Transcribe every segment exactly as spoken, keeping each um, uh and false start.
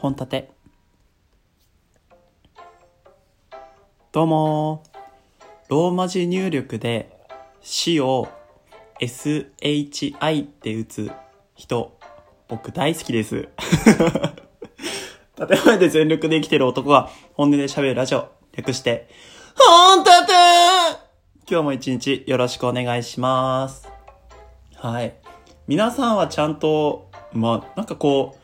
本立て。どうも、ローマ字入力で死を エスエイチアイ って打つ人、僕大好きです。建前で全力で生きてる男が本音で喋るラジオ、略して本立て。今日も一日よろしくお願いします。はい。皆さんはちゃんと、まあ、なんかこう、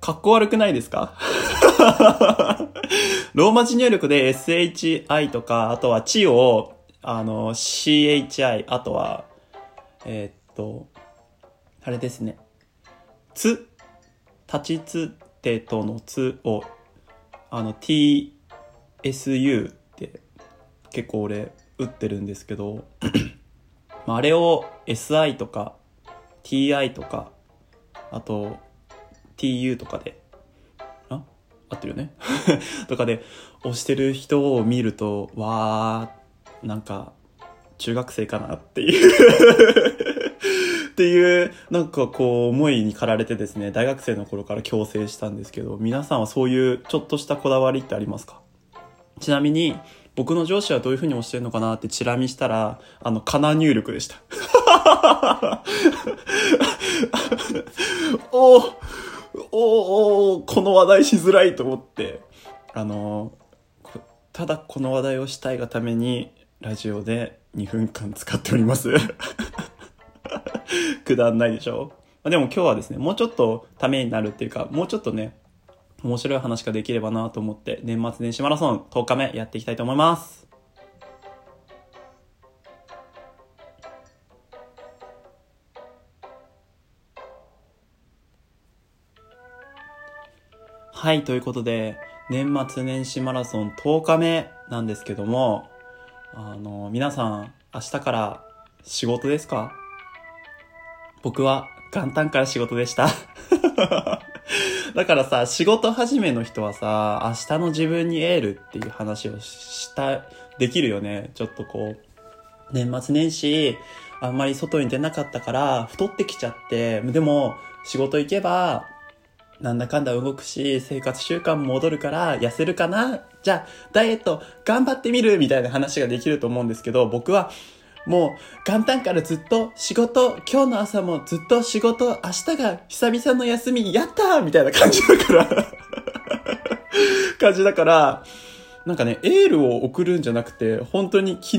格好悪くないですか？ローマ字入力で エスエイチアイ とか、あとは地を、あの、シーエイチアイ、あとは、えー、っと、あれですね。つ、立ちつてとのつを、あの、tsu って結構俺打ってるんですけど、まあ、あれを エスアイ とか、ティーアイ とか、あと ティーユー とかで、あ、合ってるよねとかで押してる人を見ると、わー、なんか中学生かなっていうっていうなんかこう思いに駆られてですね、大学生の頃から矯正したんですけど、皆さんはそういうちょっとしたこだわりってありますか？ちなみに僕の上司はどういう風に押してるのかなってチラ見したら、あの、かな入力でした。おーおーおー、この話題しづらいと思って、あの、ただこの話題をしたいがために、ラジオでにふんかん使っております。くだんないでしょ？でも今日はですね、もうちょっとためになるっていうか、もうちょっとね、面白い話ができればなと思って、年末年始マラソンとおかめやっていきたいと思います。はい、ということで、年末年始マラソンとおかめなんですけども、あの、皆さん、明日から仕事ですか？僕は元旦から仕事でした。だからさ、仕事始めの人はさ、明日の自分にエールっていう話をした、できるよね。ちょっとこう、年末年始、あんまり外に出なかったから、太ってきちゃって、でも、仕事行けば、なんだかんだ動くし、生活習慣戻るから、痩せるかな？じゃあ、ダイエット、頑張ってみるみたいな話ができると思うんですけど、僕は、もう元旦からずっと仕事、今日の朝もずっと仕事、明日が久々の休み、やったーみたいな感じだから感じだからなんかね、エールを送るんじゃなくて、本当に昨日、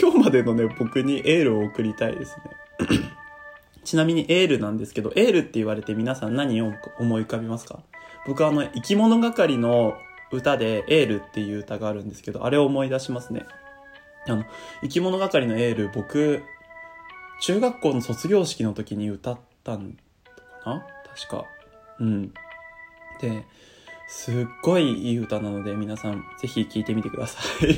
今日までのね、僕にエールを送りたいですねちなみにエールなんですけど、エールって言われて皆さん何を思い浮かびますか？僕はあの、生き物係の歌でエールっていう歌があるんですけど、あれを思い出しますね。あの、生き物係のエール、僕、中学校の卒業式の時に歌ったんかな？確か。うん。で、すっごいいい歌なので、皆さんぜひ聴いてみてください。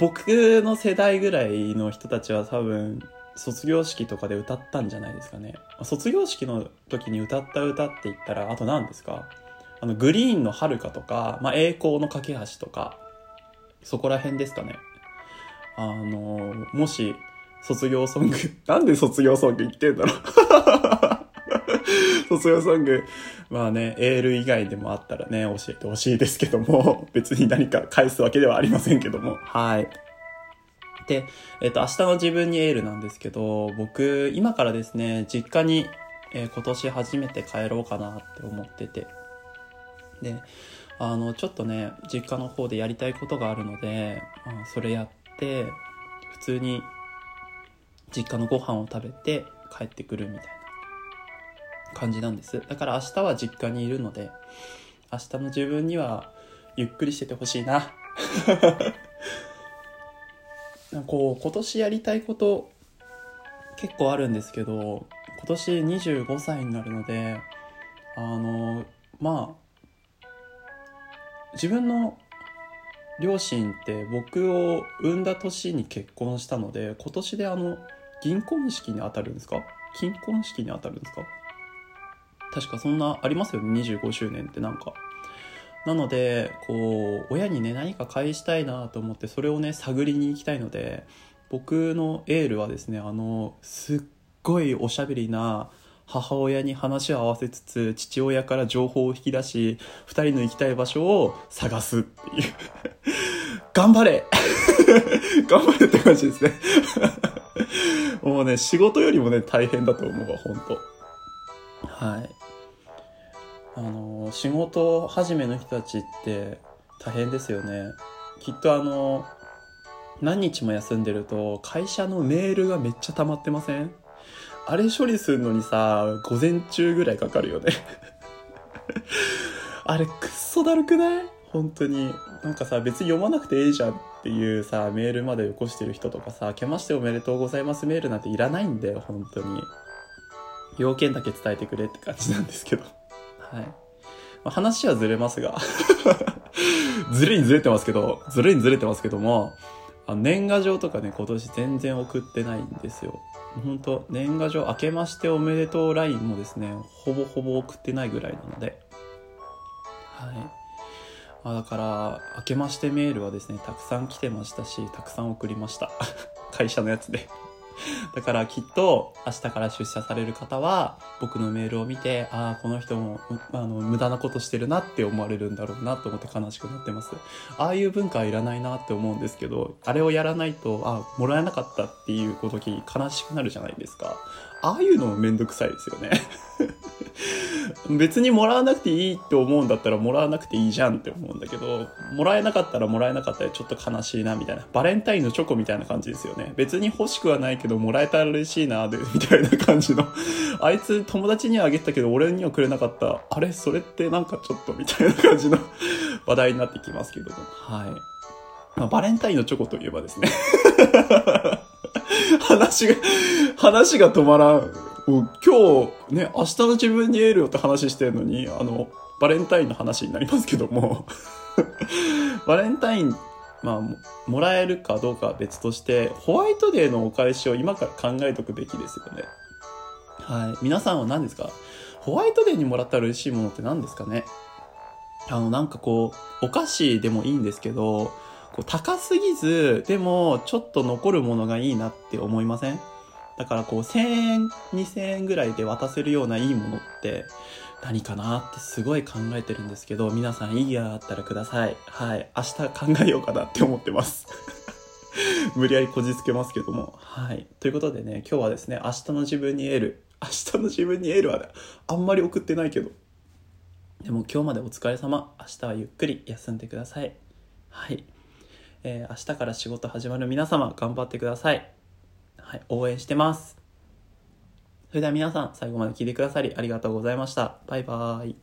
僕の世代ぐらいの人たちは多分、卒業式とかで歌ったんじゃないですかね。卒業式の時に歌った歌って言ったら、あと何ですか？あの、グリーンの遥かとか、まあ、栄光の架け橋とか、そこら辺ですかね。あの、もし、卒業ソング、なんで卒業ソング言ってんだろう卒業ソング、まあね、エール以外でもあったらね、教えてほしいですけども、別に何か返すわけではありませんけども。はい。で、えっと、明日の自分にエールなんですけど、僕、今からですね、実家に、えー、今年初めて帰ろうかなって思ってて。で、あの、ちょっとね、実家の方でやりたいことがあるので、まあ、それやって、普通に実家のご飯を食べて帰ってくるみたいな感じなんです。だから明日は実家にいるので、明日の自分にはゆっくりしててほしいな。なんかこう、今年やりたいこと結構あるんですけど、今年にじゅうごさいになるので、あの、まあ、自分の両親って僕を産んだ年に結婚したので、今年であの、銀婚式に当たるんですか？金婚式に当たるんですか？確かそんなありますよね、にじゅうごしゅうねんってなんか。なので、こう、親にね、何か返したいなと思って、それをね、探りに行きたいので、僕のエールはですね、あの、すっごいおしゃべりな、母親に話を合わせつつ父親から情報を引き出し、ふたりの行きたい場所を探すっていう頑張れ頑張れって感じですねもうね、仕事よりもね大変だと思うわ、ほんと。はい、あの仕事始めの人たちって大変ですよね。きっとあの何日も休んでると会社のメールがめっちゃ溜まってません？あれ処理するのにさ、午前中ぐらいかかるよねあれくっそだるくない？本当になんかさ、別に読まなくていいじゃんっていうさ、メールまでよこしてる人とかさ、明けましておめでとうございますメールなんていらないんだよ、本当に。要件だけ伝えてくれって感じなんですけどはい、まあ、話はずれますがずれにずれてますけどずれにずれてますけども、年賀状とかね、今年全然送ってないんですよ。本当、年賀状明けましておめでとうラインもですね、ほぼほぼ送ってないぐらいなので、はい、まあ、だから明けましてメールはですねたくさん来てましたし、たくさん送りました会社のやつでだからきっと明日から出社される方は僕のメールを見て、ああこの人もあの無駄なことしてるなって思われるんだろうなと思って悲しくなってます。ああいう文化はいらないなって思うんですけど、あれをやらないと、ああもらえなかったっていう時悲しくなるじゃないですか。ああいうのもめんどくさいですよね別にもらわなくていいって思うんだったらもらわなくていいじゃんって思うんだけど、もらえなかったらもらえなかったらちょっと悲しいなみたいな、バレンタインのチョコみたいな感じですよね。別に欲しくはないけどもらえたら嬉しいなでみたいな感じのあいつ友達にはあげたけど俺にはくれなかった、あれそれってなんかちょっとみたいな感じの話題になってきますけども、はい、まあ、バレンタインのチョコといえばですね話が話が止まらん。今日ね、明日の自分にエールよって話してるのに、あのバレンタインの話になりますけどもバレンタイン、まあ、もらえるかどうかは別として、ホワイトデーのお返しを今から考えとくべきですよね。はい、皆さんは何ですか？ホワイトデーにもらったら嬉しいものって何ですかね？あのなんかこうお菓子でもいいんですけど、こう高すぎずでもちょっと残るものがいいなって思いません？だからこうせんえんにせんえんぐらいで渡せるようないいものって何かなってすごい考えてるんですけど、皆さんいいやあったらください。はい、明日考えようかなって思ってます無理やりこじつけますけども、はい、ということでね、今日はですね、明日の自分にエール、明日の自分にエールは、ね、あんまり送ってないけど、でも今日までお疲れ様、明日はゆっくり休んでください。はい、えー、明日から仕事始まる皆様頑張ってください。はい、応援してます。それでは皆さん、最後まで聞いてくださりありがとうございました。バイバーイ。